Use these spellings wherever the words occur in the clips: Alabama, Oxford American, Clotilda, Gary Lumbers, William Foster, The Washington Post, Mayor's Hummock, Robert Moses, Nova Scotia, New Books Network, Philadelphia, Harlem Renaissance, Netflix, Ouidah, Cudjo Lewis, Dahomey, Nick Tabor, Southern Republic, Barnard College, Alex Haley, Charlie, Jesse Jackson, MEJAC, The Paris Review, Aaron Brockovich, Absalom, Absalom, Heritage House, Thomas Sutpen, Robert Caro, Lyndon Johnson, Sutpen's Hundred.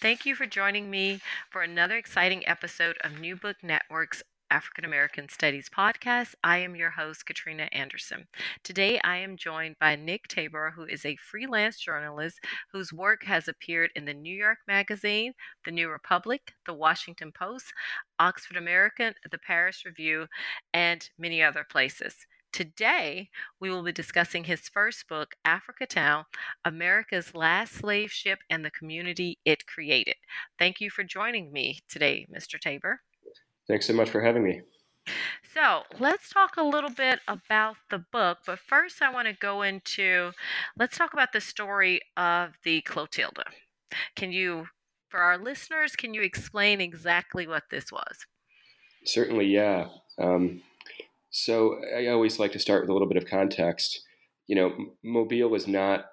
Thank you for joining me for another exciting episode of New Book Network's African American Studies podcast. I am your host, Katrina Anderson. Today, I am joined by Nick Tabor, who is a freelance journalist whose work has appeared in the New York Magazine, The New Republic, The Washington Post, Oxford American, The Paris Review, and many other places. Today, we will be discussing his first book, Africa Town, America's Last Slave Ship and the Community It Created. Thank you for joining me today, Mr. Tabor. Thanks so much for having me. So let's talk a little bit about the book, but first I want to go into, let's talk about the story of the Clotilda. Can you, for our listeners, can you explain exactly what this was? Certainly, yeah. So I always like to start with a little bit of context. You know, Mobile is not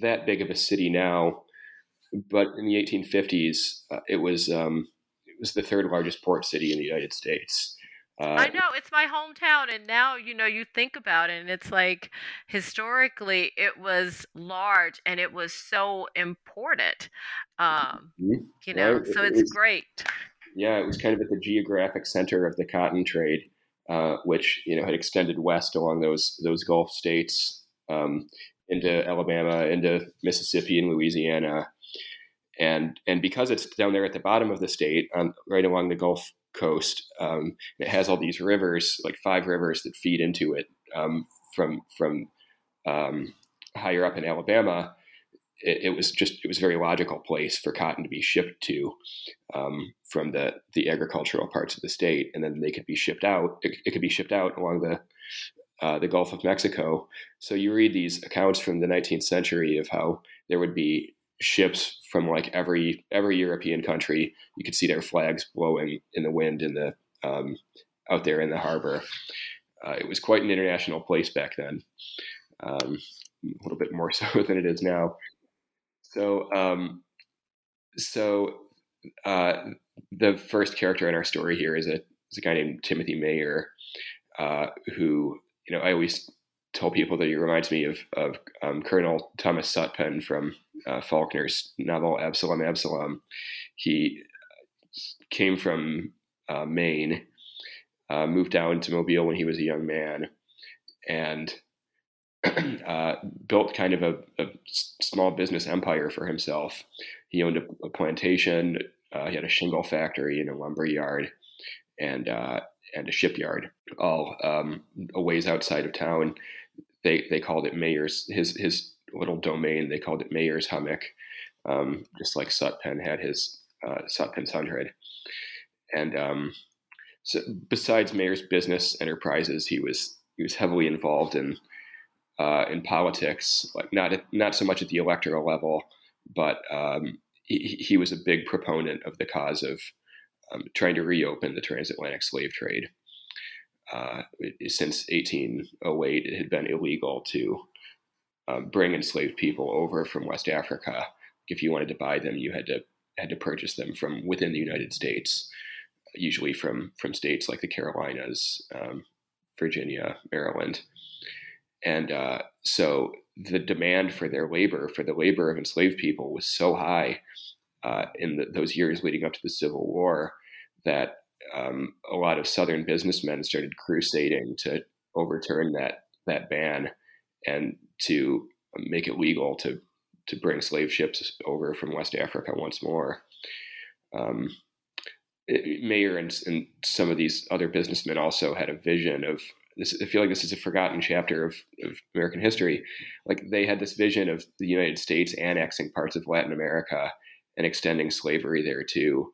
that big of a city now, but in the 1850s, it was the third largest port city in the United States. I know, it's my hometown, and now, you know, you think about it, and it's like, historically, it was large, and it was so important, you know, well, so it's great. Yeah, it was kind of at the geographic center of the cotton trade, which, you know, had extended west along those Gulf states, into Alabama, into Mississippi and Louisiana. And because it's down there at the bottom of the state, right along the Gulf Coast, it has all these rivers, like 5 rivers that feed into it, from higher up in Alabama. It was a very logical place for cotton to be shipped to, from the agricultural parts of the state. And then they could be shipped out. It could be shipped out along the Gulf of Mexico. So you read these accounts from the 19th century of how there would be ships from like every European country. You could see their flags blowing in the wind in the, out there in the harbor. It was quite an international place back then, a little bit more so than it is now. So the first character in our story here is a guy named Timothy Mayer, who, you know, I always tell people that he reminds me of Colonel Thomas Sutpen from Faulkner's novel Absalom, Absalom. He came from Maine, moved down to Mobile when he was a young man, and built kind of a small business empire for himself. He owned a plantation. He had a shingle factory and a lumber yard and a shipyard, all a ways outside of town. They called it Mayor's, his little domain. They called it Mayor's Hummock, just like Sutpen had his Sutpen's Hundred. And so besides Mayor's business enterprises, he was heavily involved in politics, like not so much at the electoral level, but he was a big proponent of the cause of trying to reopen the transatlantic slave trade. Since 1808, it had been illegal to bring enslaved people over from West Africa. If you wanted to buy them, you had to purchase them from within the United States, usually from states like the Carolinas, Virginia, Maryland. And so the demand for their labor, for the labor of enslaved people, was so high in those years leading up to the Civil War that a lot of Southern businessmen started crusading to overturn that ban and to make it legal to bring slave ships over from West Africa once more. Mayer and some of these other businessmen also had a vision of this. I feel like this is a forgotten chapter of American history. Like, they had this vision of the United States annexing parts of Latin America and extending slavery there too,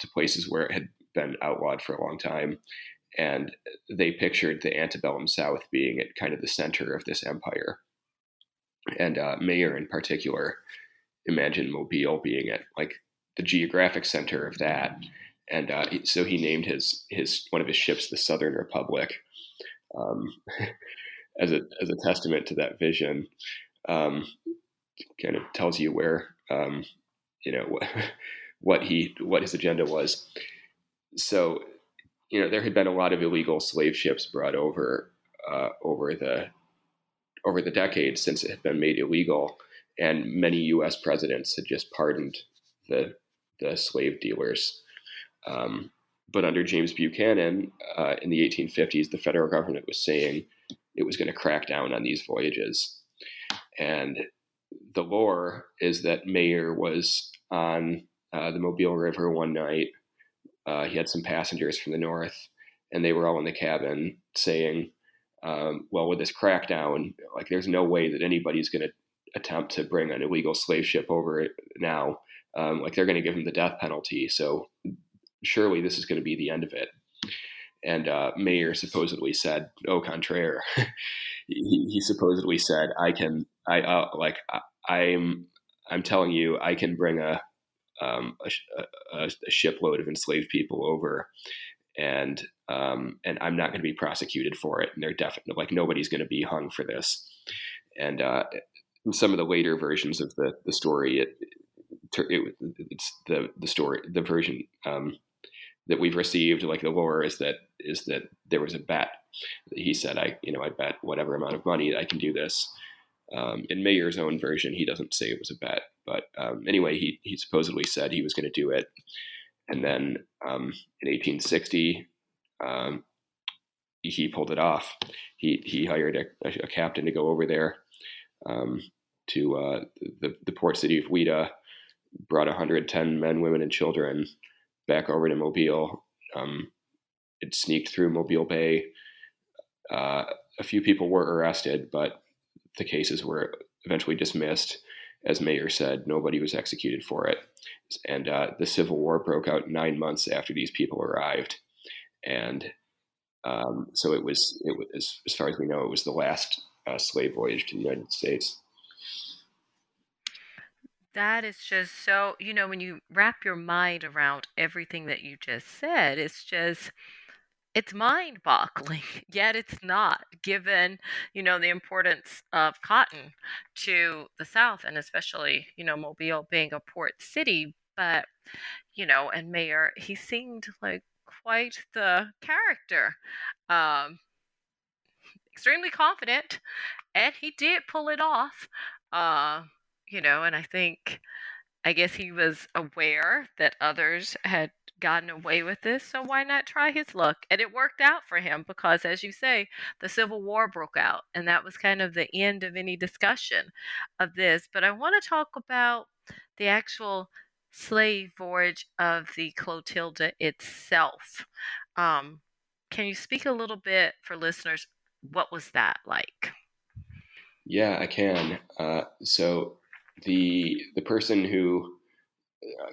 to places where it had been outlawed for a long time. And they pictured the antebellum South being at kind of the center of this empire. And Mayer in particular imagine Mobile being at like the geographic center of that. And so he named his one of his ships the Southern Republic as a testament to that vision. Kind of tells you where what his agenda was. So there had been a lot of illegal slave ships brought over over the decades since it had been made illegal, and many U.S. presidents had just pardoned the slave dealers. But under James Buchanan, in the 1850s, the federal government was saying it was going to crack down on these voyages. And the lore is that Mayer was on the Mobile River one night. He had some passengers from the north, and they were all in the cabin saying, well, with this crackdown, like there's no way that anybody's going to attempt to bring an illegal slave ship over it now. Like they're going to give him the death penalty. So surely this is going to be the end of it. And Mayer supposedly said, au contraire. he supposedly said, I'm telling you, I can bring a shipload of enslaved people over, and I'm not going to be prosecuted for it. And they're definitely like, nobody's going to be hung for this. And in some of the later versions of the story, it's the story, the version that we've received, like the lore is that there was a bet. He said, I bet whatever amount of money I can do this. In Mayer's own version, he doesn't say it was a bet, but anyway, he supposedly said he was going to do it. And then in 1860, he pulled it off. He hired a captain to go over there to the port city of Ouidah, brought 110 men, women, and children back over to Mobile. It sneaked through Mobile Bay. A few people were arrested, but the cases were eventually dismissed. As Mayer said, nobody was executed for it. And the Civil War broke out 9 months after these people arrived. And so it was, as far as we know, it was the last slave voyage to the United States. That is just so, when you wrap your mind around everything that you just said, it's mind-boggling, yet it's not, given, the importance of cotton to the South, and especially, Mobile being a port city. But, and Mayer, he seemed like quite the character, extremely confident, and he did pull it off, and I guess he was aware that others had gotten away with this, so why not try his luck? And it worked out for him because, as you say, the Civil War broke out, and that was kind of the end of any discussion of this. But I want to talk about the actual slave voyage of the Clotilda itself. Can you speak a little bit for listeners? What was that like? Yeah, I can. So the person who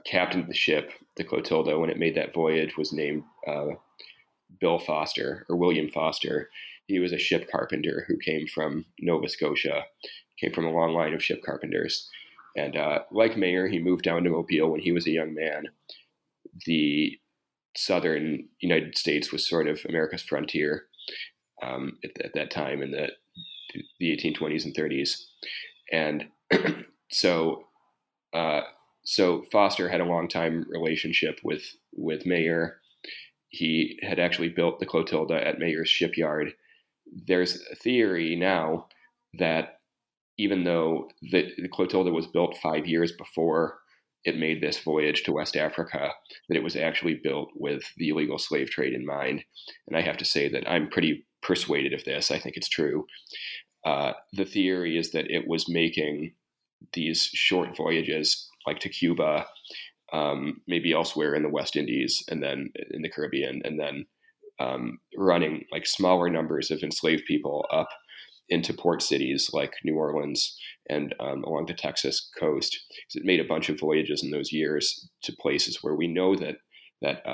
captained the ship, the Clotilda, when it made that voyage, was named Bill Foster, or William Foster. He was a ship carpenter who came from Nova Scotia, came from a long line of ship carpenters. And like Mayer, he moved down to Mobile when he was a young man. The southern United States was sort of America's frontier at that time in the 1820s and 30s. And so Foster had a long-time relationship with Mayer. He had actually built the Clotilda at Mayer's shipyard. There's a theory now that even though the Clotilda was built 5 years before it made this voyage to West Africa, that it was actually built with the illegal slave trade in mind. And I have to say that I'm pretty persuaded of this. I think it's true. The theory is that it was making these short voyages, like to Cuba, maybe elsewhere in the West Indies, and then in the Caribbean, and then running like smaller numbers of enslaved people up into port cities like New Orleans and along the Texas coast. So it made a bunch of voyages in those years to places where we know that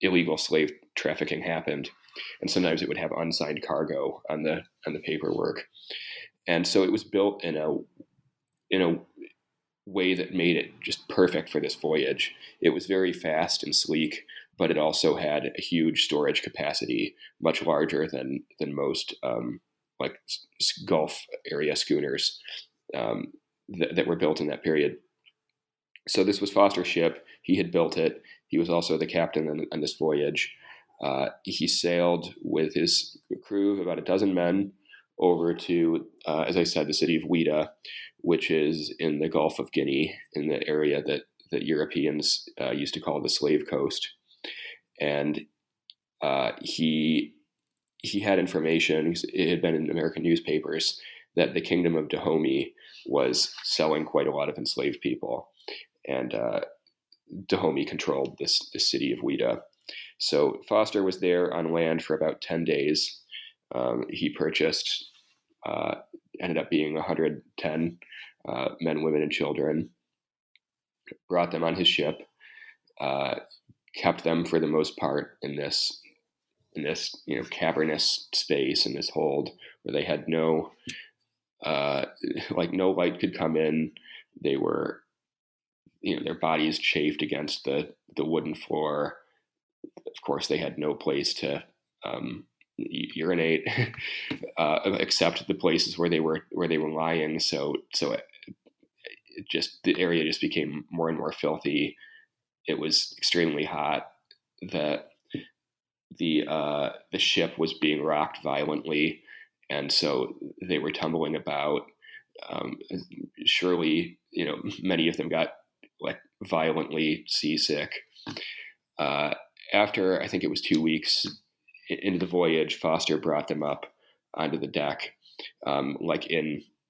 illegal slave trafficking happened, and sometimes it would have unsigned cargo on the paperwork, and so it was built in a way that made it just perfect for this voyage. It was very fast and sleek, but it also had a huge storage capacity, much larger than most like Gulf area schooners that were built in that period. So this was Foster's ship. He had built it. He was also the captain on this voyage. He sailed with his crew of about a dozen men over to, as I said, the city of Ouidah, which is in the Gulf of Guinea, in the area that Europeans used to call the Slave Coast. And he had information, it had been in American newspapers, that the kingdom of Dahomey was selling quite a lot of enslaved people. And Dahomey controlled this city of Ouidah. So Foster was there on land for about 10 days. He purchased, ended up being 110 men, women, and children, brought them on his ship, kept them for the most part in this cavernous space, in this hold where they had no light could come in. They were, their bodies chafed against the wooden floor. Of course, they had no place to urinate except the places where they were lying. So the area just became more and more filthy. It was extremely hot. The ship was being rocked violently, and so they were tumbling about. Surely, many of them got violently seasick. After, I think it was 2 weeks into the voyage, Foster brought them up onto the deck,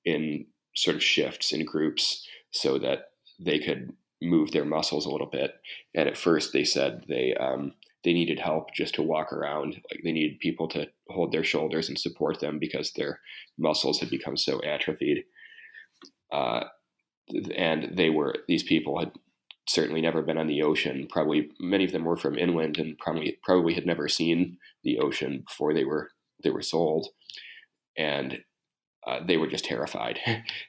in sort of shifts, in groups, so that they could move their muscles a little bit. And at first they said they needed help just to walk around. They needed people to hold their shoulders and support them because their muscles had become so atrophied. And these people had certainly never been on the ocean. Probably many of them were from inland and probably had never seen the ocean before they were sold. And they were just terrified.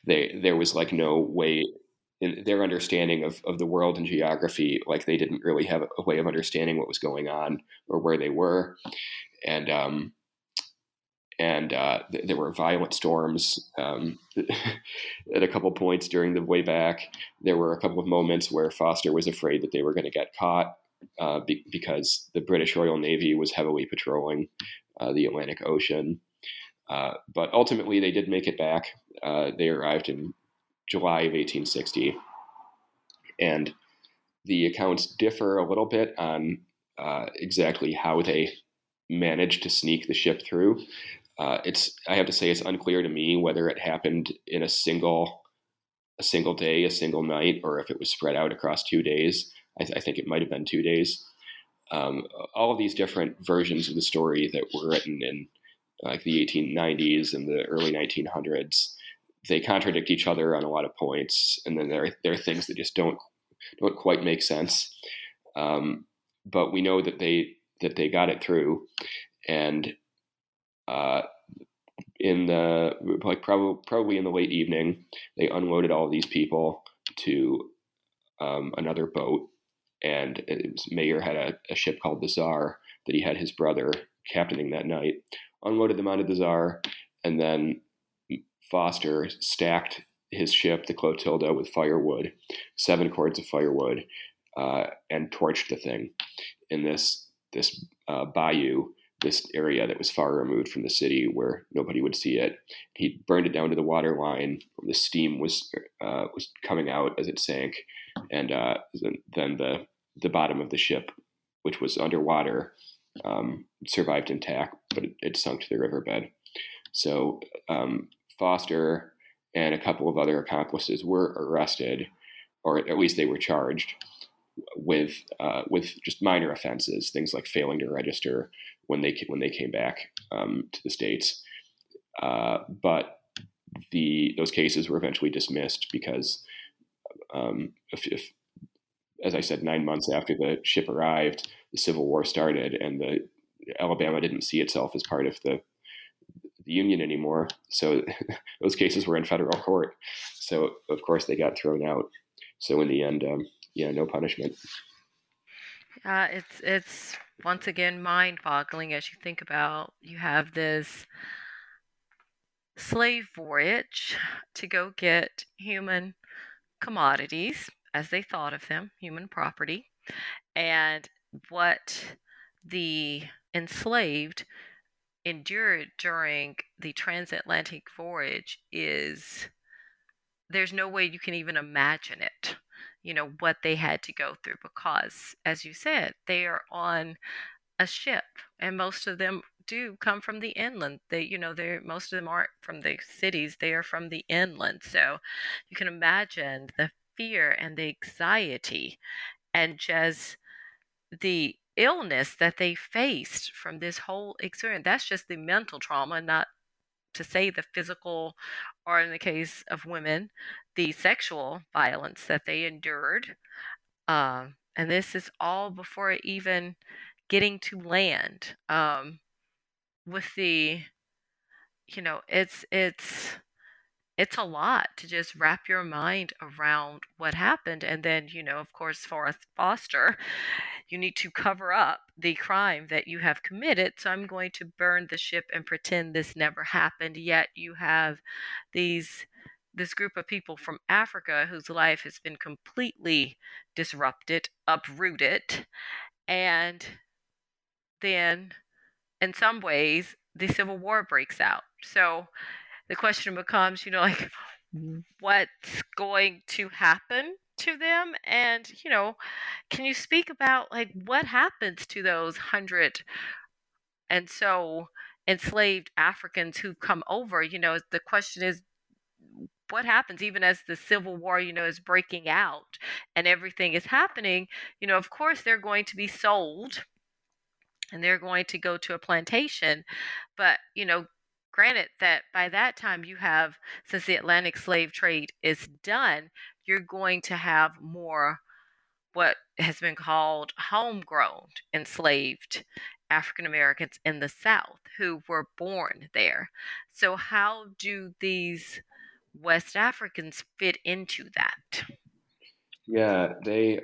There was no way. In their understanding of the world and geography, they didn't really have a way of understanding what was going on or where they were. And there were violent storms at a couple points during the way back. There were a couple of moments where Foster was afraid that they were going to get caught because the British Royal Navy was heavily patrolling the Atlantic Ocean. But ultimately, they did make it back. They arrived in July of 1860, and the accounts differ a little bit on exactly how they managed to sneak the ship through. I have to say, it's unclear to me whether it happened in a single day, a single night, or if it was spread out across 2 days. I think it might have been 2 days. All of these different versions of the story that were written in the 1890s and the early 1900s, they contradict each other on a lot of points, and then there are things that just don't quite make sense. But we know that they got it through, and in the probably in the late evening, they unloaded all of these people to another boat, and Mayer had a ship called the Czar that he had his brother captaining that night. Unloaded them onto the Czar, and then Foster stacked his ship, the Clotilda, with firewood, 7 cords of firewood, and torched the thing in this bayou, this area that was far removed from the city where nobody would see it. He burned it down to the water line. The steam was coming out as it sank, and then the bottom of the ship, which was underwater, survived intact, but it sunk to the riverbed. So Foster and a couple of other accomplices were arrested, or at least they were charged with just minor offenses, things like failing to register when they came back to the States. But those cases were eventually dismissed because, as I said, 9 months after the ship arrived, the Civil War started, and Alabama didn't see itself as part of the the Union anymore. So those cases were in federal court. So, of course, they got thrown out. So in the end, no punishment. It's once again mind-boggling as you think about you have this slave voyage to go get human commodities, as they thought of them, human property, and what the enslaved endured during the transatlantic voyage is, there's no way you can even imagine it, what they had to go through, because, as you said, they are on a ship, and most of them do come from the inland. Most of them aren't from the cities, they are from the inland. So you can imagine the fear and the anxiety and just the illness that they faced from this whole experience. That's just the mental trauma, not to say the physical, or in the case of women, the sexual violence that they endured. And this is all before even getting to land. It's a lot to just wrap your mind around what happened. And then, of course, for Foster, you need to cover up the crime that you have committed. So I'm going to burn the ship and pretend this never happened. Yet you have this group of people from Africa whose life has been completely disrupted, uprooted. And then, in some ways, the Civil War breaks out. So the question becomes, what's going to happen to them? And, can you speak about, what happens to those 100 and so enslaved Africans who've come over? The question is, what happens even as the Civil War, is breaking out and everything is happening? Of course, they're going to be sold and they're going to go to a plantation. But, granted that by that time you have, since the Atlantic slave trade is done, you're going to have more what has been called homegrown enslaved African Americans in the South who were born there. So how do these West Africans fit into that? Yeah, they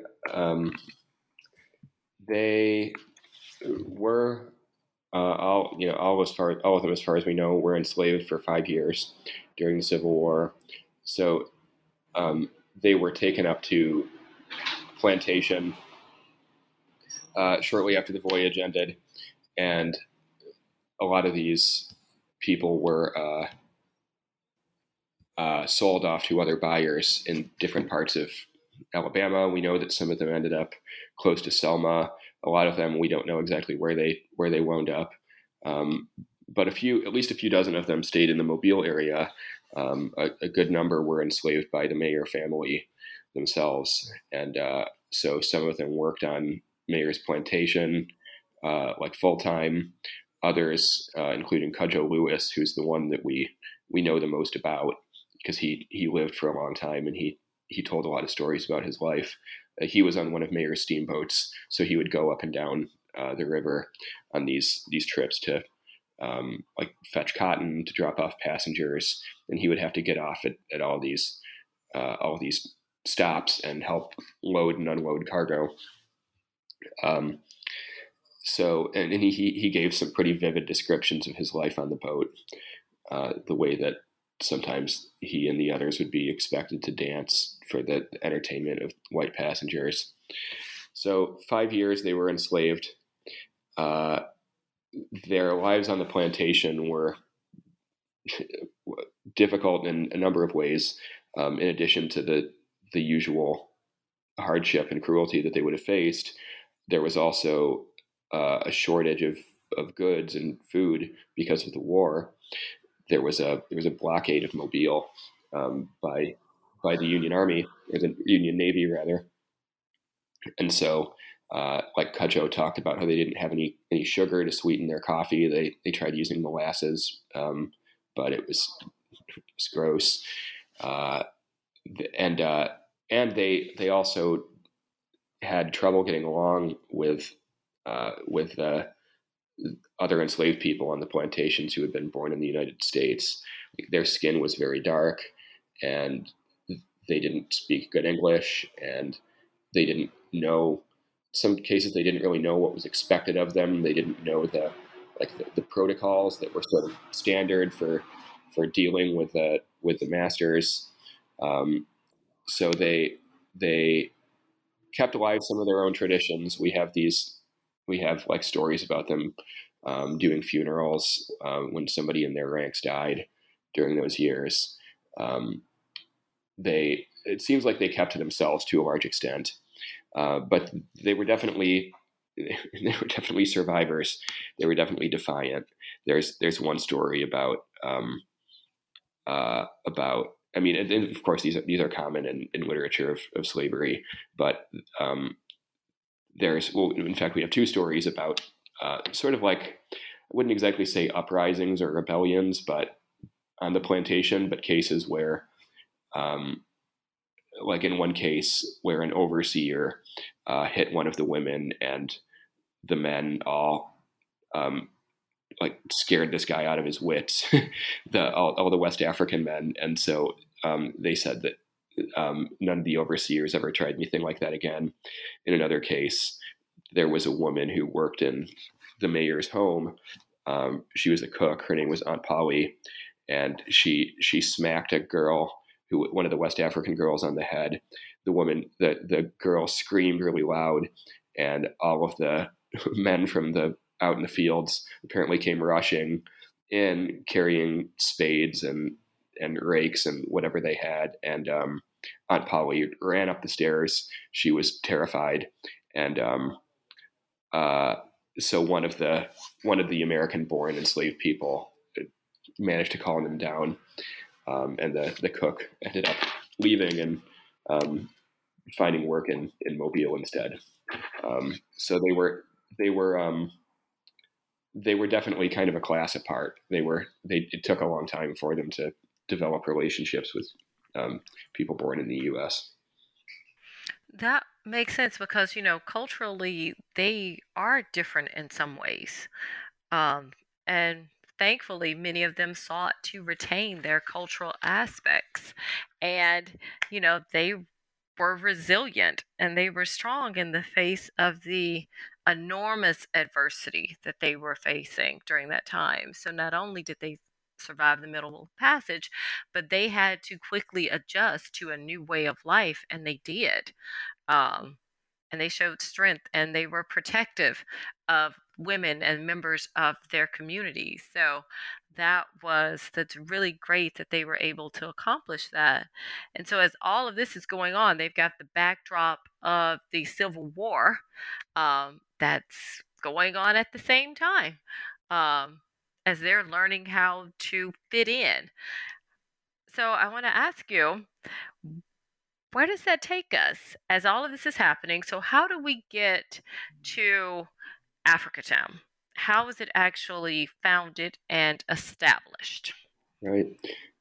were... all of them, as far as we know, were enslaved for 5 years during the Civil War. So they were taken up to plantation shortly after the voyage ended, and a lot of these people were sold off to other buyers in different parts of Alabama. We know that some of them ended up close to Selma. A lot of them, we don't know exactly where they wound up, but at least a few dozen of them stayed in the Mobile area. A good number were enslaved by the Mayer family themselves, and so some of them worked on Mayer's plantation, full time. Others, including Cudjo Lewis, who's the one that we know the most about because he lived for a long time and he told a lot of stories about his life. He was on one of Mayer's steamboats, so he would go up and down the river on these trips to fetch cotton, to drop off passengers, and he would have to get off at all these stops and help load and unload cargo. So he gave some pretty vivid descriptions of his life on the boat, the way that sometimes he and the others would be expected to dance for the entertainment of white passengers. So 5 years they were enslaved. Their lives on the plantation were difficult in a number of ways, in addition to the usual hardship and cruelty that they would have faced. There was also a shortage of goods and food because of the war. There was a blockade of Mobile by the Union Army, or the Union Navy rather, and so Cudjo talked about how they didn't have any sugar to sweeten their coffee. They tried using molasses, but it was gross, and they also had trouble getting along with other enslaved people on the plantations who had been born in the United States. Like, their skin was very dark, and they didn't speak good English, and they didn't know, in some cases they didn't really know what was expected of them. They didn't know the protocols that were sort of standard for dealing with the masters. So they kept alive some of their own traditions. We have like stories about them doing funerals when somebody in their ranks died during those years. It seems like they kept to themselves to a large extent, but they were definitely survivors. They were definitely defiant. There's one story about. I mean, and of course, these are common in literature of slavery, but in fact, we have two stories about sort of like, I wouldn't exactly say uprisings or rebellions, but on the plantation, but cases where, like in one case where an overseer hit one of the women, and the men all scared this guy out of his wits, all the West African men. And so they said that none of the overseers ever tried anything like that again. In another case, there was a woman who worked in the mayor's home. She was a cook. Her name was Aunt Polly. And she smacked a girl, one of the West African girls, on the head. The girl screamed really loud, and all of the men from out in the fields apparently came rushing in, carrying spades and rakes and whatever they had. And Aunt Polly ran up the stairs. She was terrified, and so one of the American-born enslaved people managed to calm them down. And the cook ended up leaving and finding work in Mobile instead. So they were definitely kind of a class apart. It took a long time for them to develop relationships with people born in the U.S. That makes sense because, culturally they are different in some ways. And thankfully, many of them sought to retain their cultural aspects, and, they were resilient and they were strong in the face of the enormous adversity that they were facing during that time. So not only did they survive the Middle Passage, but they had to quickly adjust to a new way of life, and they did. And they showed strength, and they were protective of women and members of their community. So that's really great that they were able to accomplish that. And so as all of this is going on, they've got the backdrop of the Civil War that's going on at the same time as they're learning how to fit in. So I want to ask you, where does that take us as all of this is happening? So how do we get to Africatown? How was it actually founded and established? Right.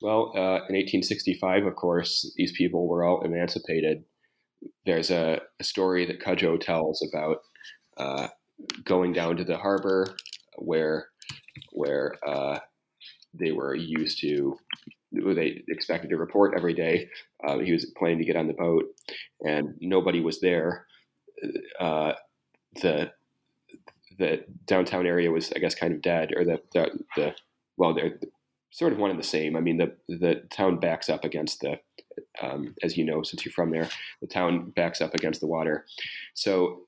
Well, in 1865, of course, these people were all emancipated. There's a story that Cudjo tells about going down to the harbor where they were used to, they expected to report every day. He was planning to get on the boat, and nobody was there. The downtown area was, I guess, kind of dead, or they're sort of one and the same. I mean, the town backs up against as you know, since you're from there, the town backs up against the water. So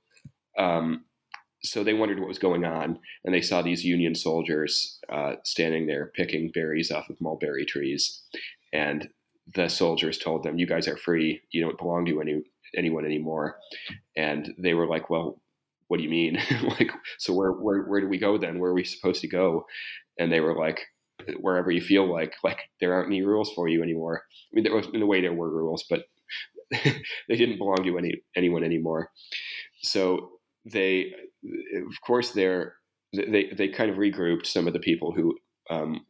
they wondered what was going on, and they saw these Union soldiers standing there picking berries off of mulberry trees. And the soldiers told them, "You guys are free. You don't belong to anyone anymore." And they were like, "Well, what do you mean?" So where do we go then? Where are we supposed to go? And they were like, "Wherever you feel like there aren't any rules for you anymore." I mean, in a way there were rules, but they didn't belong to anyone anymore. So they kind of regrouped. Some of the people who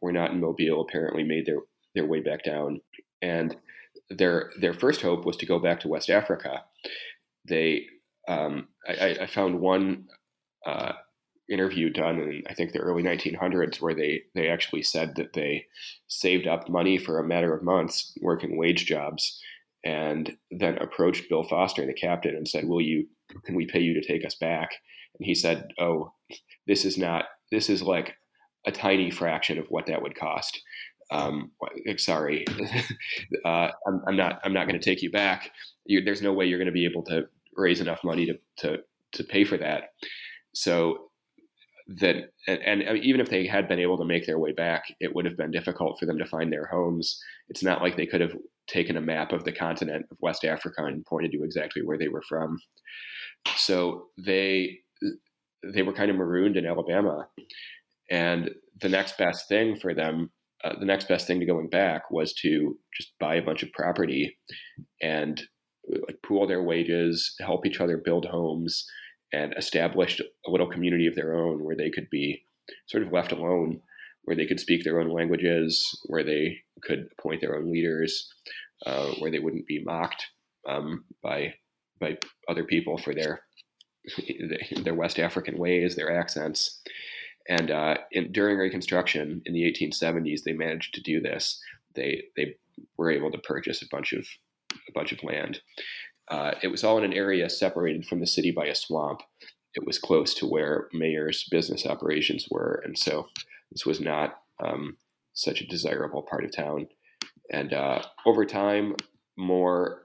were not in Mobile apparently made their way back down. And their first hope was to go back to West Africa. I found one interview done in, I think, the early 1900s, where they actually said that they saved up money for a matter of months working wage jobs, and then approached Bill Foster, the captain, and said, can we pay you to take us back? And he said, oh, this is like a tiny fraction of what that would cost. Sorry, I'm not going to take you back. There's no way you're going to be able to raise enough money to pay for that. So that, and even if they had been able to make their way back, it would have been difficult for them to find their homes. It's not like they could have taken a map of the continent of West Africa and pointed to exactly where they were from. So they were kind of marooned in Alabama, and the next best thing for them, the next best thing to going back was to just buy a bunch of property and like pool their wages, help each other build homes, and establish a little community of their own where they could be sort of left alone, where they could speak their own languages, where they could appoint their own leaders, where they wouldn't be mocked by other people for their West African ways, their accents. And during Reconstruction in the 1870s, they managed to do this. They were able to purchase a bunch of land. It was all in an area separated from the city by a swamp. It was close to where Mayer's business operations were, and so this was not such a desirable part of town. And over time, more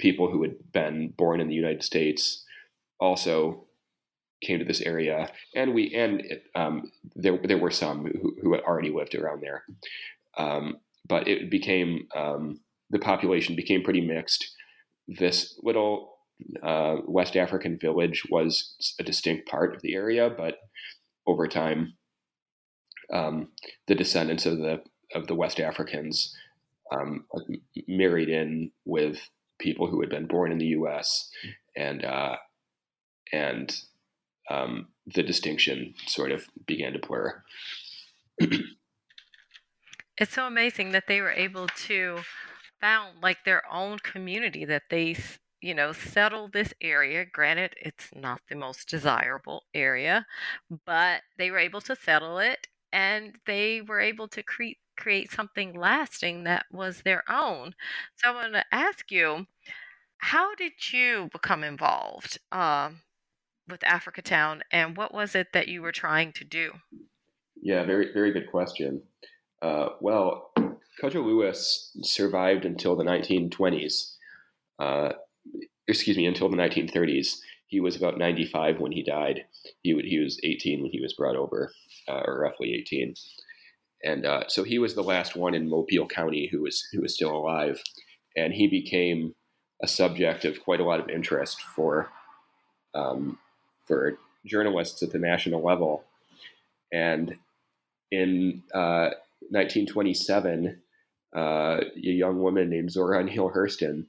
people who had been born in the United States also came to this area, there were some who had already lived around there, but it became the population became pretty mixed. This little West African village was a distinct part of the area, but over time, the descendants of the West Africans married in with people who had been born in the U.S. and the distinction sort of began to blur. It's so amazing that they were able to found like their own community, that they, you know, settle this area. Granted, it's not the most desirable area, but they were able to settle it, and they were able to create something lasting that was their own. So I want to ask you, how did you become involved with Africatown, and what was it that you were trying to do? Yeah, very, very good question. Well, Cudjo Lewis survived until the 1920s, until the 1930s. He was about 95 when he died. He was 18 when he was brought over, or roughly 18. And so he was the last one in Mobile County who was still alive. And he became a subject of quite a lot of interest for journalists at the national level. And in 1927, a young woman named Zora Neale Hurston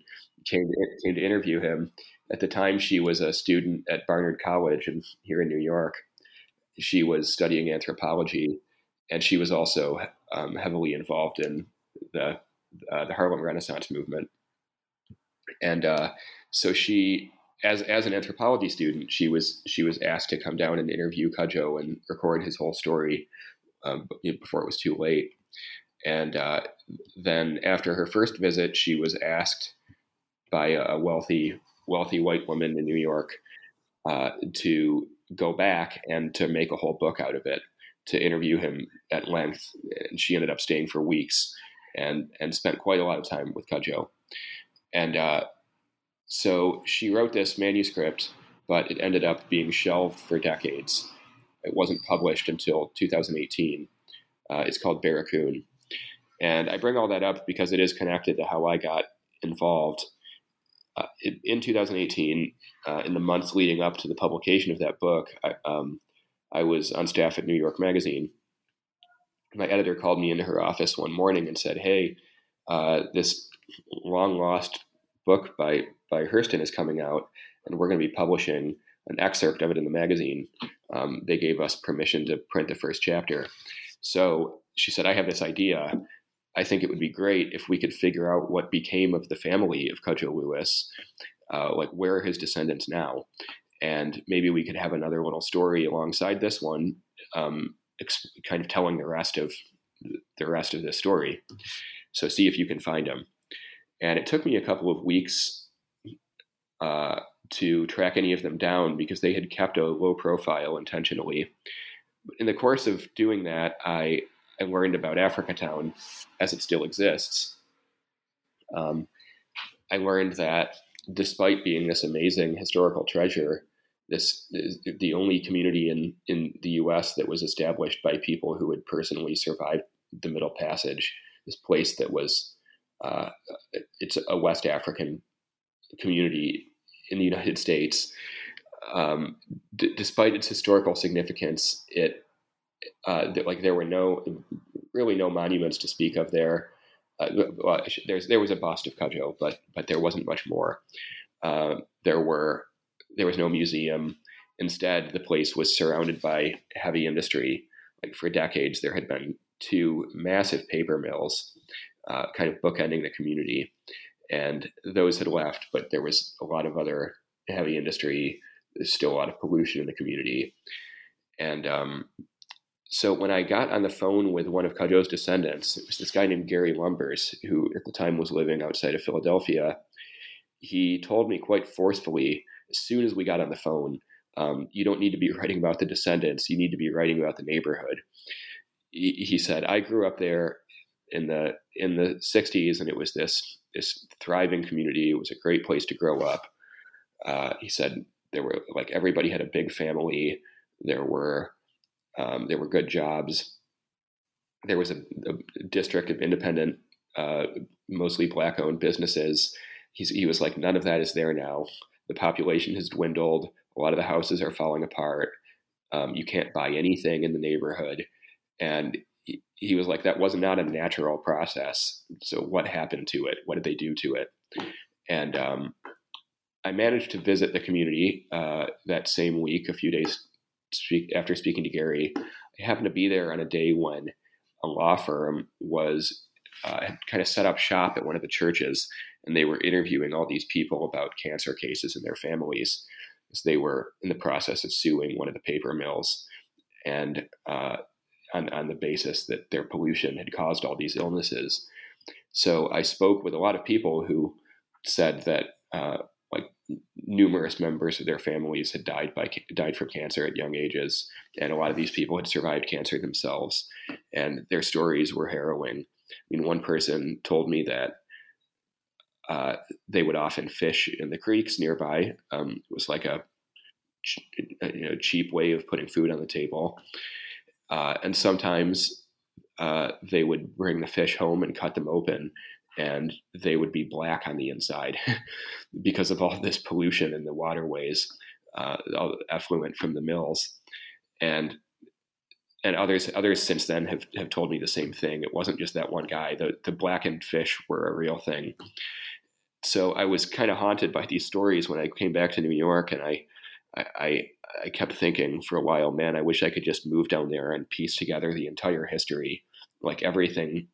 came to interview him. At the time, she was a student at Barnard College here in New York. She was studying anthropology, and she was also heavily involved in the Harlem Renaissance movement. And so she, as an anthropology student, she was asked to come down and interview Cudjo and record his whole story before it was too late. And then after her first visit, she was asked by a wealthy white woman in New York to go back and to make a whole book out of it, to interview him at length. And she ended up staying for weeks and spent quite a lot of time with Cudjo. And so she wrote this manuscript, but it ended up being shelved for decades. It wasn't published until 2018. It's called Barracoon. And I bring all that up because it is connected to how I got involved. In 2018, in the months leading up to the publication of that book, I was on staff at New York Magazine. My editor called me into her office one morning and said, hey, this long-lost book by Hurston is coming out, and we're going to be publishing an excerpt of it in the magazine. They gave us permission to print the first chapter. So she said, I have this idea. I think it would be great if we could figure out what became of the family of Cudjo Lewis, like where are his descendants now? And maybe we could have another little story alongside this one, kind of telling the rest of this story. So see if you can find him. And it took me a couple of weeks to track any of them down because they had kept a low profile intentionally. In the course of doing that, I learned about Africatown as it still exists. I learned that despite being this amazing historical treasure, this is the only community in the U.S. that was established by people who had personally survived the Middle Passage, this place that was, it's a West African community in the United States. Despite its historical significance, there were no monuments to speak of there. There was a bust of Cudjo, but there wasn't much more. There was no museum. Instead, the place was surrounded by heavy industry. Like for decades, there had been two massive paper mills, kind of bookending the community, and those had left. But there was a lot of other heavy industry. There's still a lot of pollution in the community, and so when I got on the phone with one of Cudjo's descendants, it was this guy named Gary Lumbers, who at the time was living outside of Philadelphia. He told me quite forcefully, as soon as we got on the phone, you don't need to be writing about the descendants. You need to be writing about the neighborhood. He said, I grew up there in the 60s, and it was this thriving community. It was a great place to grow up. He said there were everybody had a big family. There were good jobs. There was a district of independent, mostly Black-owned businesses. He was like, none of that is there now. The population has dwindled. A lot of the houses are falling apart. You can't buy anything in the neighborhood. And he was like, that was not a natural process. So what happened to it? What did they do to it? And I managed to visit the community that same week, a few days after speaking to Gary. I happened to be there on a day when a law firm was had kind of set up shop at one of the churches, and they were interviewing all these people about cancer cases and their families, as they were in the process of suing one of the paper mills, and on the basis that their pollution had caused all these illnesses. So I spoke with a lot of people who said that numerous members of their families had died from cancer at young ages, and a lot of these people had survived cancer themselves, and their stories were harrowing. I mean, one person told me that they would often fish in the creeks nearby. It was like a cheap way of putting food on the table, and sometimes they would bring the fish home and cut them open, and they would be black on the inside because of all this pollution in the waterways, all the effluent from the mills. And others since then have told me the same thing. It wasn't just that one guy. The blackened fish were a real thing. So I was kind of haunted by these stories when I came back to New York, and I kept thinking for a while, man, I wish I could just move down there and piece together the entire history, like everything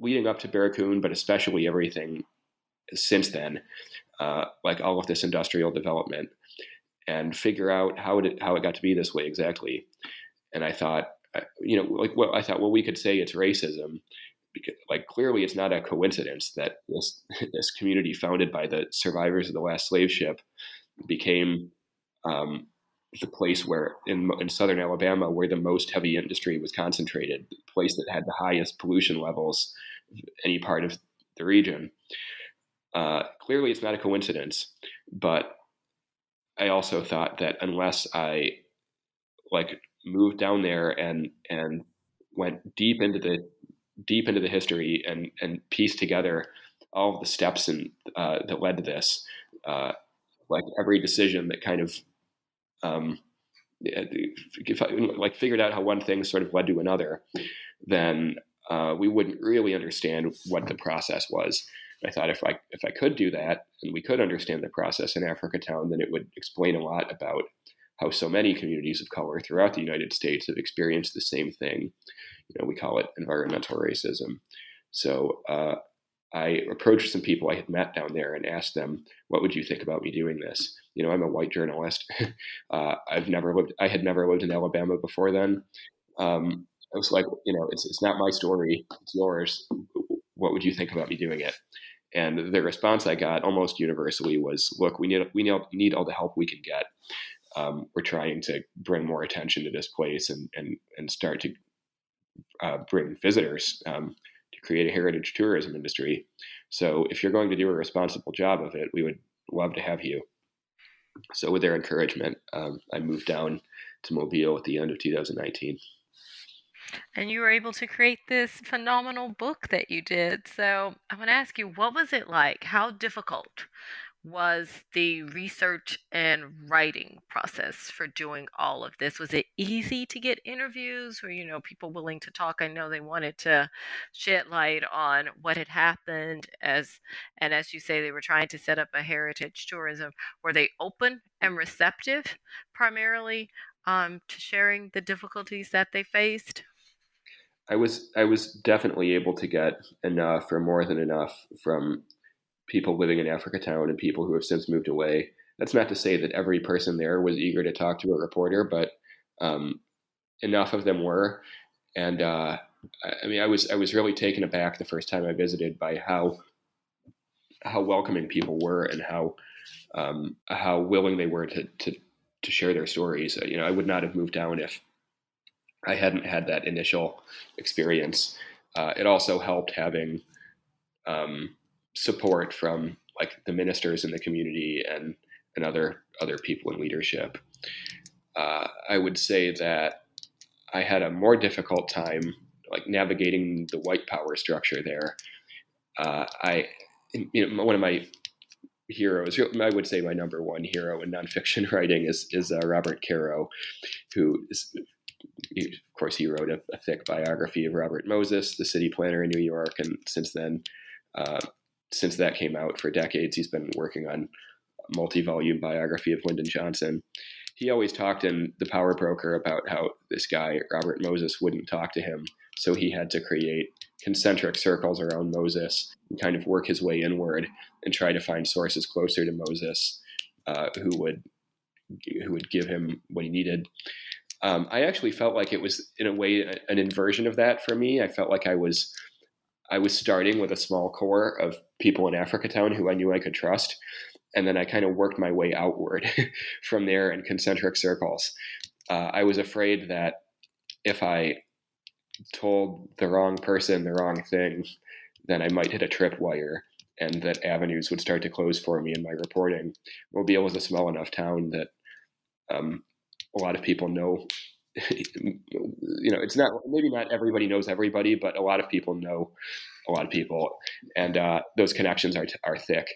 leading up to Barracoon, but especially everything since then, like all of this industrial development, and figure out how it got to be this way exactly. And I thought, we could say it's racism, because clearly it's not a coincidence that this community founded by the survivors of the last slave ship became the place where in southern Alabama, where the most heavy industry was concentrated, the place that had the highest pollution levels of any part of the region. Clearly it's not a coincidence, but I also thought that unless I moved down there and went deep into the history and pieced together all of the steps that led to this, every decision that kind of if I figured out how one thing sort of led to another, then we wouldn't really understand what the process was. And I thought if I could do that, and we could understand the process in Africatown, then it would explain a lot about how so many communities of color throughout the United States have experienced the same thing. We call it environmental racism. So I approached some people I had met down there and asked them, what would you think about me doing this? You know, I'm a white journalist. I had never lived in Alabama before then. I was like, you know, it's not my story, it's yours. What would you think about me doing it? And the response I got almost universally was, look, we need all the help we can get. We're trying to bring more attention to this place and start to bring visitors to create a heritage tourism industry. So if you're going to do a responsible job of it, we would love to have you. So with their encouragement, I moved down to Mobile at the end of 2019. And you were able to create this phenomenal book that you did. So I want to ask you, what was it like? How difficult was the research and writing process for doing all of this? Was it easy to get interviews? Were, you know, people willing to talk? I know they wanted to shed light on what had happened, as you say, they were trying to set up a heritage tourism. Were they open and receptive primarily to sharing the difficulties that they faced? I was definitely able to get enough or more than enough from people living in Africatown and people who have since moved away. That's not to say that every person there was eager to talk to a reporter, but enough of them were. And I mean, I was really taken aback the first time I visited by how welcoming people were and how willing they were to share their stories. You know, I would not have moved down if I hadn't had that initial experience. It also helped having support from like the ministers in the community and other people in leadership. I would say that I had a more difficult time like navigating the white power structure there. One of my heroes, I would say my number one hero in nonfiction writing is Robert Caro, who is, of course, he wrote a thick biography of Robert Moses, the city planner in New York. And since then, since that came out, for decades, he's been working on a multi-volume biography of Lyndon Johnson. He always talked in The Power Broker about how this guy, Robert Moses, wouldn't talk to him. So he had to create concentric circles around Moses and kind of work his way inward and try to find sources closer to Moses who would give him what he needed. I actually felt like it was, in a way, an inversion of that for me. I felt like I was starting with a small core of people in Africatown who I knew I could trust. And then I kind of worked my way outward from there in concentric circles. I was afraid that if I told the wrong person the wrong thing, then I might hit a tripwire and that avenues would start to close for me in my reporting. Mobile was a small enough town that a lot of people know, you know, it's not, maybe not everybody knows everybody, but a lot of people know a lot of people, and those connections are thick.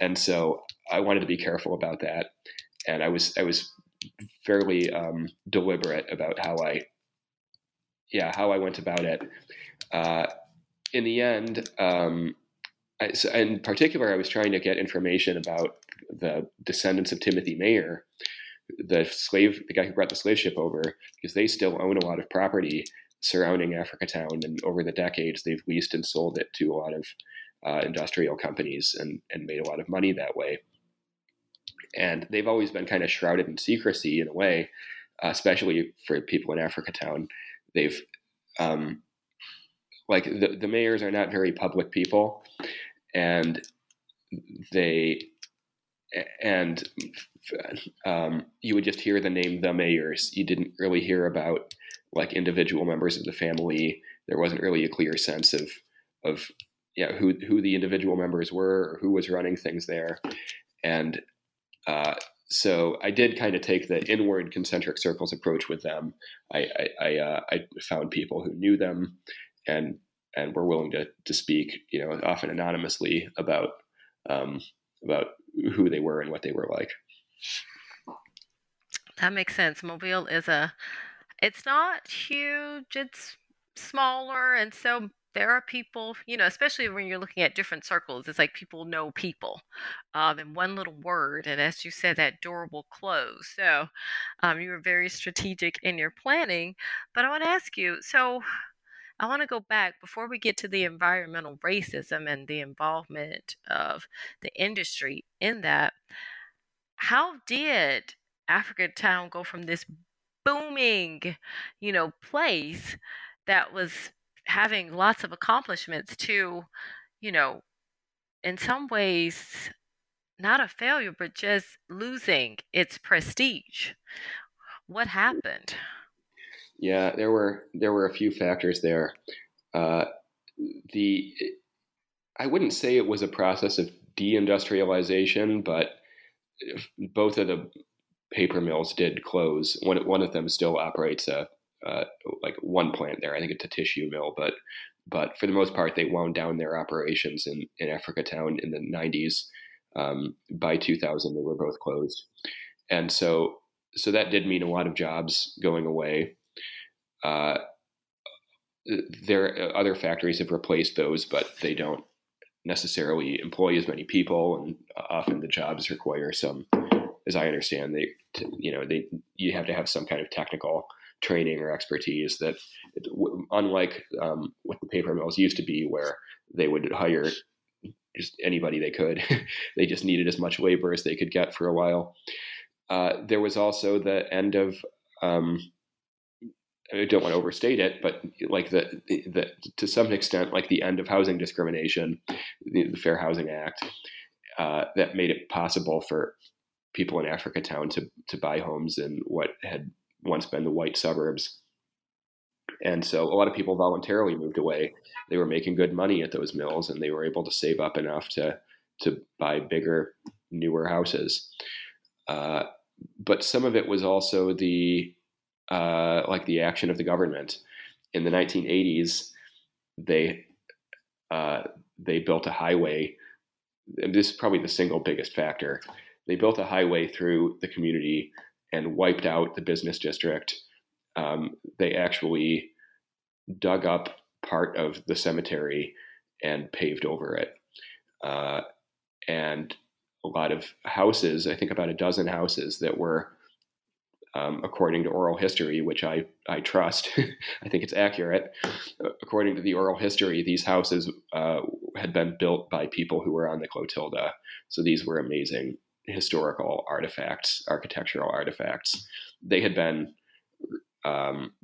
And so I wanted to be careful about that. And I was fairly deliberate about how I went about it. In the end, in particular, I was trying to get information about the descendants of Timothy Mayer, the guy who brought the slave ship over, because they still own a lot of property surrounding Africatown, and over the decades they've leased and sold it to a lot of industrial companies and made a lot of money that way. And they've always been kind of shrouded in secrecy in a way, especially for people in Africatown. They've like the Mayers are not very public people, and you would just hear the name the Mayers. You didn't really hear about like individual members of the family. There wasn't really a clear sense of who the individual members were or who was running things there. And so I did kind of take the inward concentric circles approach with them. I found people who knew them and were willing to speak, you know, often anonymously about who they were and what they were like. That makes sense. Mobile is it's not huge, it's smaller. And so there are people, you know, especially when you're looking at different circles, it's like people know people in one little word. And as you said, that door will close. So you were very strategic in your planning. But I want to ask you, so I want to go back before we get to the environmental racism and the involvement of the industry in that. How did Africatown go from this booming, place that was having lots of accomplishments to, in some ways, not a failure, but just losing its prestige? What happened? Yeah, there were a few factors there. I wouldn't say it was a process of deindustrialization, but both of the paper mills did close. One of them still operates one plant there. I think it's a tissue mill, but for the most part, they wound down their operations in Africatown in the 90s. By 2000, they were both closed, and so that did mean a lot of jobs going away. There other factories have replaced those, but they don't necessarily employ as many people, and often the jobs require some, as I understand, you have to have some kind of technical training or expertise that, unlike what the paper mills used to be, where they would hire just anybody they could, they just needed as much labor as they could get for a while. There was also the end of, I don't want to overstate it, but like the to some extent, like the end of housing discrimination, the Fair Housing Act, that made it possible for people in Africatown to buy homes in what had once been the white suburbs. And so a lot of people voluntarily moved away. They were making good money at those mills, and they were able to save up enough to buy bigger, newer houses. But some of it was also the action of the government. In the 1980s, they built a highway. And this is probably the single biggest factor. They built a highway through the community and wiped out the business district. They actually dug up part of the cemetery and paved over it. And a lot of houses, I think about a dozen houses that were, according to oral history, which I trust, I think it's accurate. According to the oral history, these houses had been built by people who were on the Clotilda. So these were amazing historical artifacts, architectural artifacts. They had been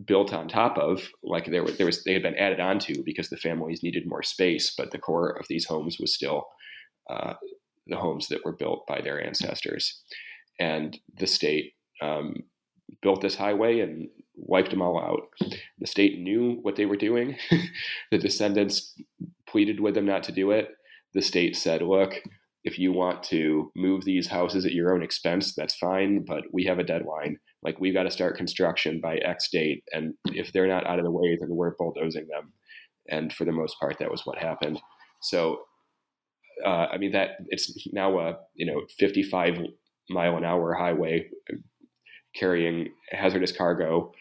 built on top of, like they had been added onto because the families needed more space, but the core of these homes was still the homes that were built by their ancestors. And the state built this highway and wiped them all out. The state knew what they were doing. The descendants pleaded with them not to do it. The state said, look, if you want to move these houses at your own expense, that's fine, but we have a deadline. Like, we've got to start construction by X date, and if they're not out of the way, then we're bulldozing them. And for the most part, that was what happened. So, that it's now a 55-mile-an-hour highway carrying hazardous cargo.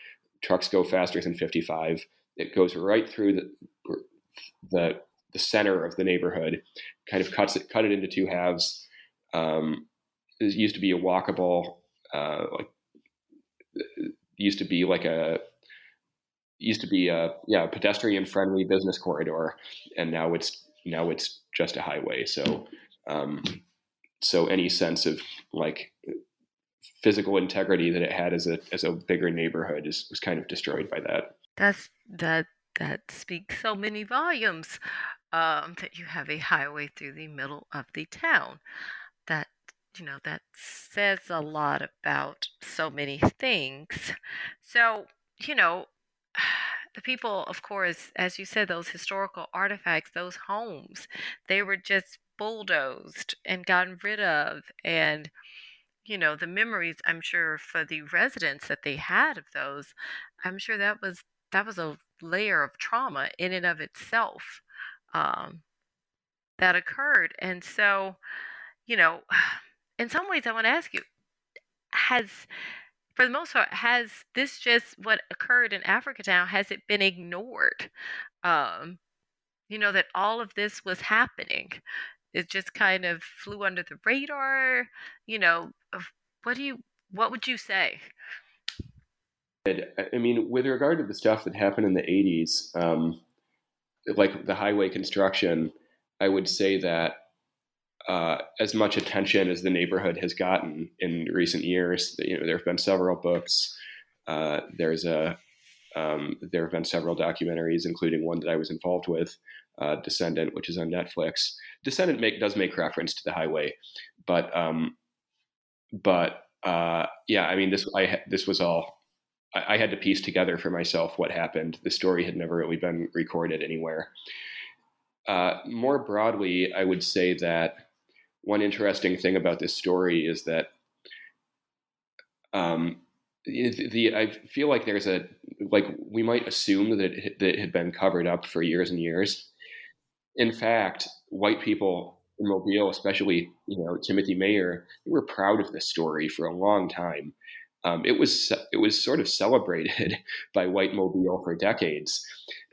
Trucks go faster than 55. It goes right through the center of the neighborhood, kind of cut it into two halves. It used to be a walkable, pedestrian friendly business corridor. And now it's just a highway. So, so any sense of like physical integrity that it had as a bigger neighborhood was kind of destroyed by that. That speaks so many volumes. That you have a highway through the middle of the town. That says a lot about so many things. So, the people, of course, as you said, those historical artifacts, those homes, they were just bulldozed and gotten rid of. And, the memories, I'm sure, for the residents that they had of those, I'm sure that was a layer of trauma in and of itself. That occurred. And so, in some ways I want to ask you, for the most part, has this just what occurred in Africatown, has it been ignored? That all of this was happening. It just kind of flew under the radar. What would you say? I mean, with regard to the stuff that happened in the 80s, like the highway construction, I would say that as much attention as the neighborhood has gotten in recent years, there have been several books. There have been several documentaries, including one that I was involved with, Descendant, which is on Netflix. Descendant does make reference to the highway, but yeah, I mean, this was all I had to piece together for myself what happened. The story had never really been recorded anywhere. More broadly, I would say that one interesting thing about this story is that I feel like there's we might assume that it had been covered up for years and years. In fact, white people in Mobile, especially, Timothy Mayer, they were proud of this story for a long time. It was sort of celebrated by white Mobile for decades.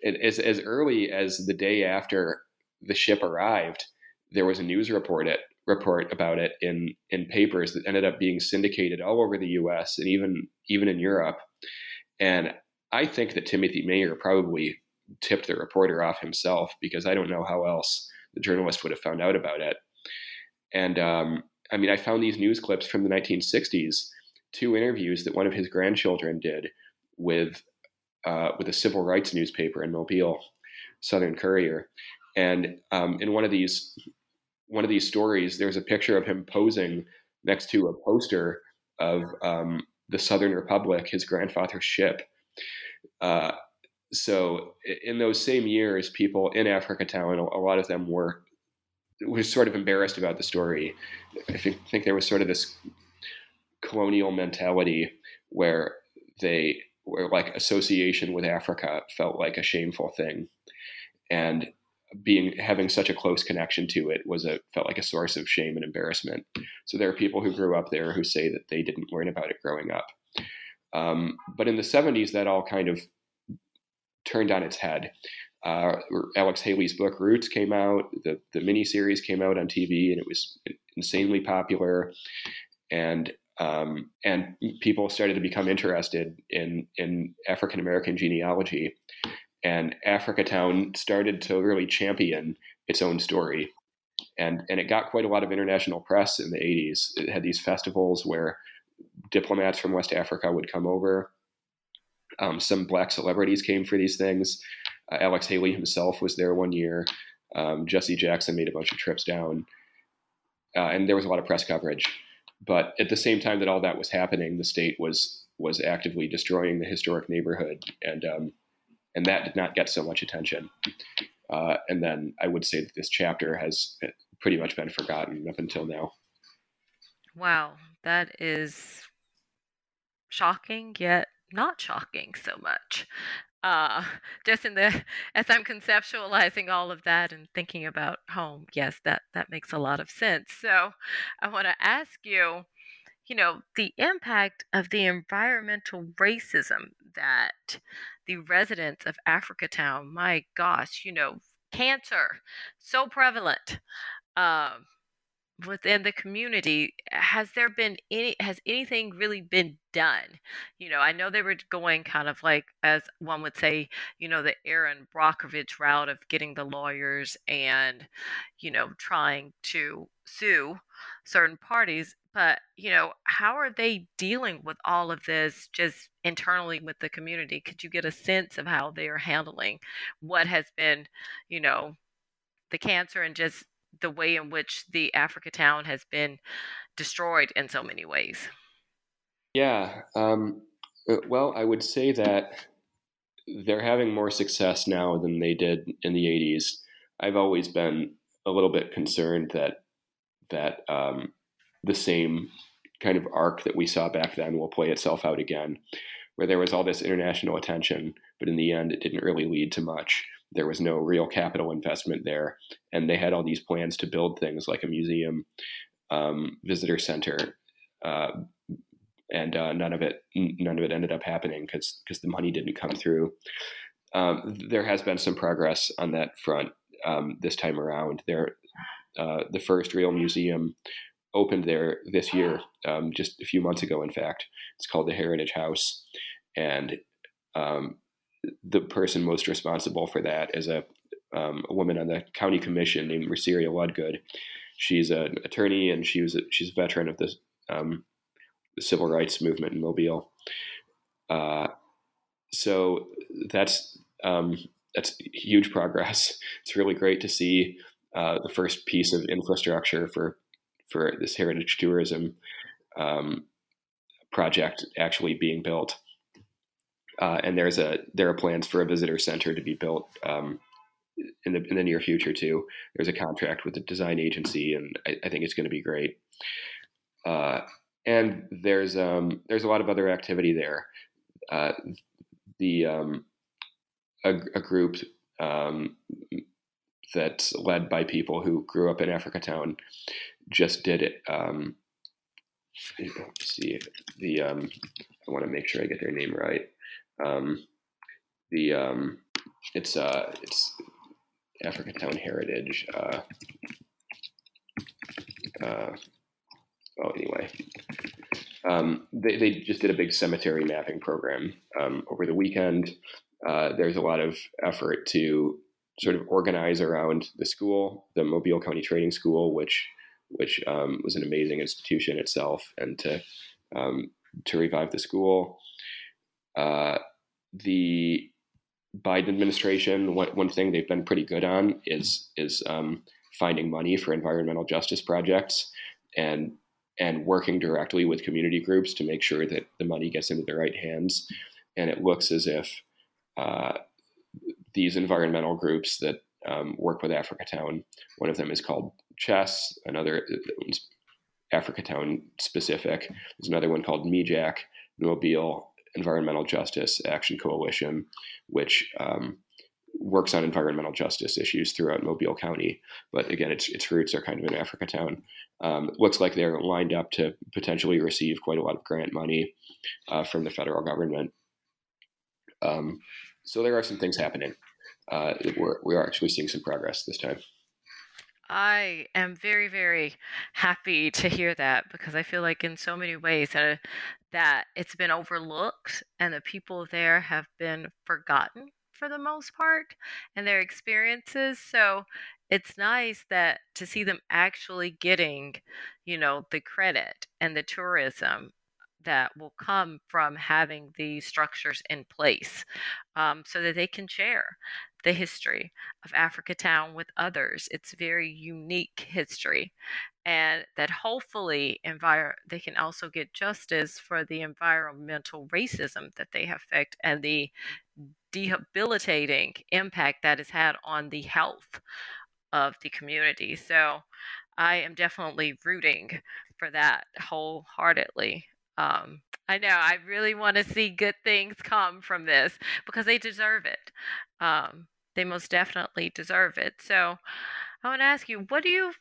And as early as the day after the ship arrived, there was a news report about it in papers that ended up being syndicated all over the U.S. and even in Europe. And I think that Timothy Mayer probably tipped the reporter off himself, because I don't know how else the journalist would have found out about it. And I mean, I found these news clips from the 1960s, two interviews that one of his grandchildren did with a civil rights newspaper in Mobile, Southern Courier. And in one of these stories, there's a picture of him posing next to a poster of the Southern Republic, his grandfather's ship. So in those same years, people in Africatown, a lot of them were sort of embarrassed about the story. I think there was sort of this colonial mentality where association with Africa felt like a shameful thing, and having such a close connection to it felt like a source of shame and embarrassment. So there are people who grew up there who say that they didn't learn about it growing up. But in the 70s, that all kind of turned on its head. Alex Haley's book Roots came out. The miniseries came out on TV, and it was insanely popular. And people started to become interested in African-American genealogy. And Africatown started to really champion its own story. And it got quite a lot of international press in the 80s. It had these festivals where diplomats from West Africa would come over. Some black celebrities came for these things. Alex Haley himself was there one year. Jesse Jackson made a bunch of trips down. And there was a lot of press coverage. But at the same time that all that was happening, the state was actively destroying the historic neighborhood. And that did not get so much attention. And then I would say that this chapter has pretty much been forgotten up until now. Wow, that is shocking, yet not shocking so much. As I'm conceptualizing all of that and thinking about home, yes, that makes a lot of sense. So I want to ask you, the impact of the environmental racism that the residents of Africatown, my gosh, cancer, so prevalent within the community. Has anything really been done? I know they were going kind of like, as one would say, the Aaron Brockovich route of getting the lawyers and, trying to sue certain parties. But, how are they dealing with all of this just internally with the community? Could you get a sense of how they are handling what has been, the cancer and just the way in which the Africatown has been destroyed in so many ways? Yeah. Well, I would say that they're having more success now than they did in the 80s. I've always been a little bit concerned that the same kind of arc that we saw back then will play itself out again, where there was all this international attention, but in the end, it didn't really lead to much. There was no real capital investment there. And they had all these plans to build things like a museum, visitor center. And none of it ended up happening because the money didn't come through. There has been some progress on that front this time around. The first real museum opened there this year, just a few months ago, in fact. It's called the Heritage House. And the person most responsible for that is a woman on the county commission named Merceria Ludgood. She's an attorney, and she's a veteran of the civil rights movement in Mobile. So that's huge progress. It's really great to see the first piece of infrastructure for this heritage tourism project actually being built. And there are plans for a visitor center to be built in the near future too. There's a contract with the design agency, and I think it's going to be great. And there's a lot of other activity there. A group that's led by people who grew up in Africatown just did it. I want to make sure I get their name right. It's Africatown Heritage. They just did a big cemetery mapping program over the weekend. There's a lot of effort to sort of organize around the school, the Mobile County Trading School, which was an amazing institution itself, and to revive the school. The Biden administration, one thing they've been pretty good on is finding money for environmental justice projects and working directly with community groups to make sure that the money gets into the right hands. And it looks as if these environmental groups that work with Africatown, one of them is called Chess, another is Africatown specific. There's another one called MEJAC, Mobile Environmental Justice Action Coalition, which works on environmental justice issues throughout Mobile County. But again, its roots are kind of in Africatown. It looks like they're lined up to potentially receive quite a lot of grant money from the federal government. So there are some things happening. We are actually seeing some progress this time. I am very, very happy to hear that, because I feel like in so many ways that it's been overlooked, and the people there have been forgotten for the most part and their experiences. So it's nice to see them actually getting, the credit and the tourism that will come from having these structures in place, so that they can share the history of Africatown with others. It's very unique history, and that hopefully they can also get justice for the environmental racism that they have faced and the debilitating impact that has had on the health of the community. So I am definitely rooting for that wholeheartedly. I know I really want to see good things come from this, because they deserve it. They most definitely deserve it. So I want to ask you, what do you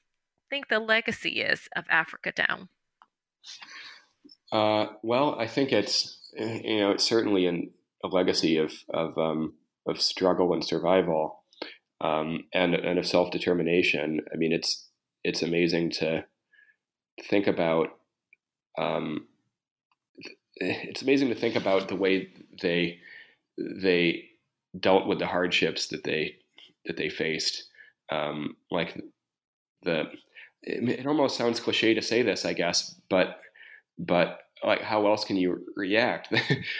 think the legacy is of Africatown? Well, I think it's certainly a legacy of struggle and survival, and of self-determination. I mean, it's amazing to think about, it's amazing to think about the way they dealt with the hardships that they faced. It almost sounds cliche to say this, I guess, but like, how else can you react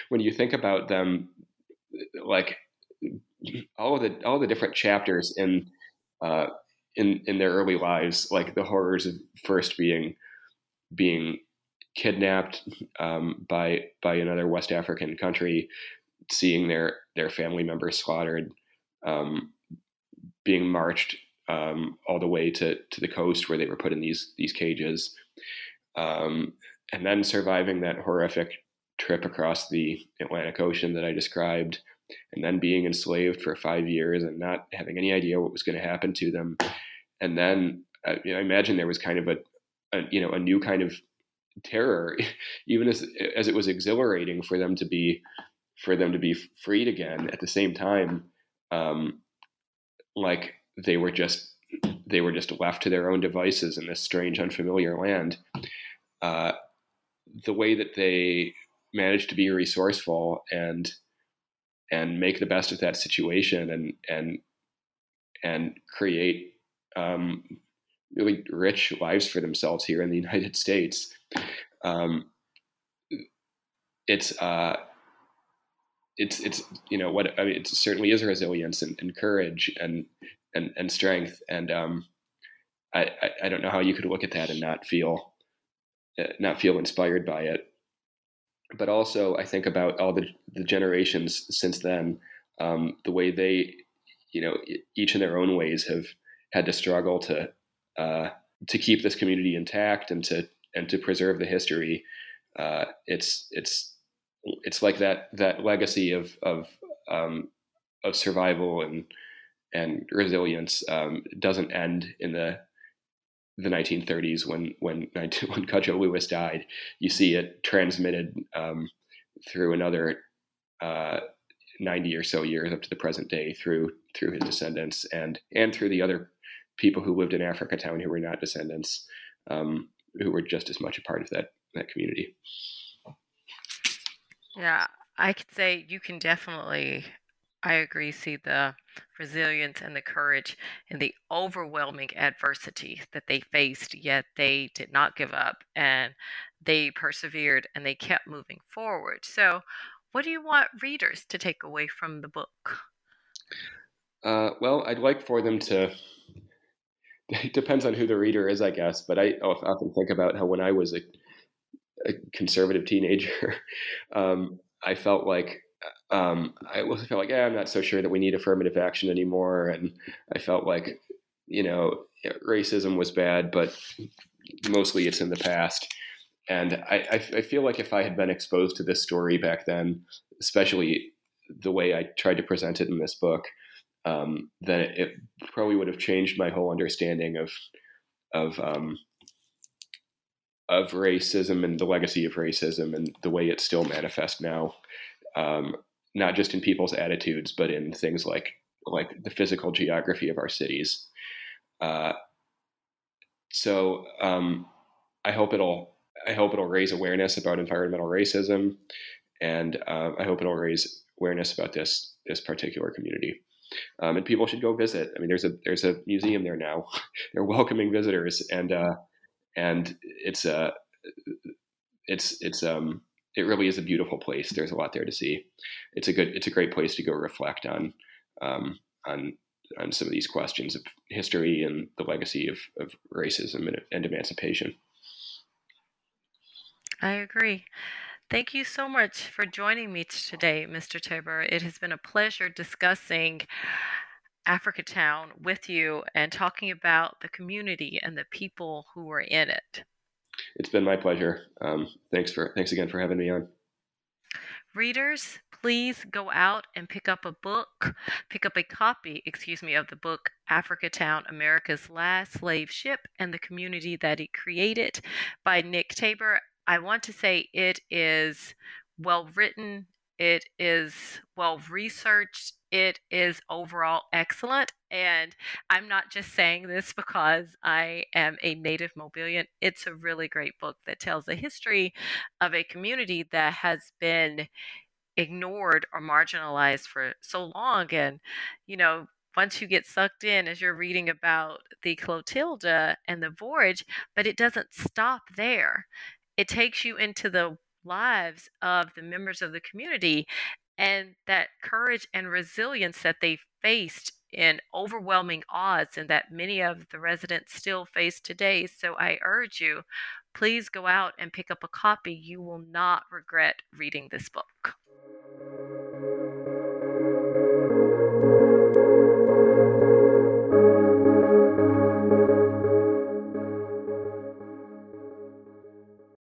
when you think about them? Like all the different chapters in their early lives, like the horrors of first being kidnapped by another West African country, seeing their family members slaughtered, being marched all the way to the coast where they were put in these cages, and then surviving that horrific trip across the Atlantic Ocean that I described, and then being enslaved for 5 years and not having any idea what was going to happen to them. And then I imagine there was kind of a new kind of terror, even as it was exhilarating for them to be freed again. At the same time, like they were just left to their own devices in this strange, unfamiliar land. The way that they managed to be resourceful and make the best of that situation and create really rich lives for themselves here in the United States. It's you know what I mean. It certainly is resilience and courage and strength. And I don't know how you could look at that and not feel inspired by it. But also, I think about all the generations since then, the way they, you know, each in their own ways have had to struggle to keep this community intact and to preserve the history. It's like that legacy of survival and resilience doesn't end in the 1930s when Cudjo Lewis died. You see it transmitted through another 90 or so years up to the present day through his descendants and through the other people who lived in Africatown who were not descendants, who were just as much a part of that community. Yeah, I could say you can definitely, I agree, see the resilience and the courage and the overwhelming adversity that they faced, yet they did not give up and they persevered and they kept moving forward. So what do you want readers to take away from the book? Well, I'd like for them to, it depends on who the reader is, I guess, but I often think about how when I was a conservative teenager, I felt like, I'm not so sure that we need affirmative action anymore. And I felt like, you know, racism was bad, but mostly it's in the past. And I feel like if I had been exposed to this story back then, especially the way I tried to present it in this book, then it probably would have changed my whole understanding of racism and the legacy of racism and the way it still manifests now, not just in people's attitudes, but in things like the physical geography of our cities. So I hope it'll raise awareness about environmental racism, and I hope it'll raise awareness about this particular community. And people should go visit. I mean, there's a museum there now. They're welcoming visitors, and it really is a beautiful place. There's a lot there to see. It's a great place to go reflect on some of these questions of history and the legacy of racism and emancipation. I agree. Thank you so much for joining me today, Mr. Tabor. It has been a pleasure discussing Africatown with you and talking about the community and the people who were in it. It's been my pleasure. Thanks again for having me on. Readers, please go out and pick up a copy of the book Africatown, America's Last Slave Ship and the Community That It Created by Nick Tabor. I want to say it is well written, it is well researched, it is overall excellent, and I'm not just saying this because I am a native Mobilian. It's a really great book that tells the history of a community that has been ignored or marginalized for so long, and you know, once you get sucked in as you're reading about the Clotilda and the voyage, but it doesn't stop there. It takes you into the lives of the members of the community and that courage and resilience that they faced in overwhelming odds and that many of the residents still face today. So I urge you, please go out and pick up a copy. You will not regret reading this book.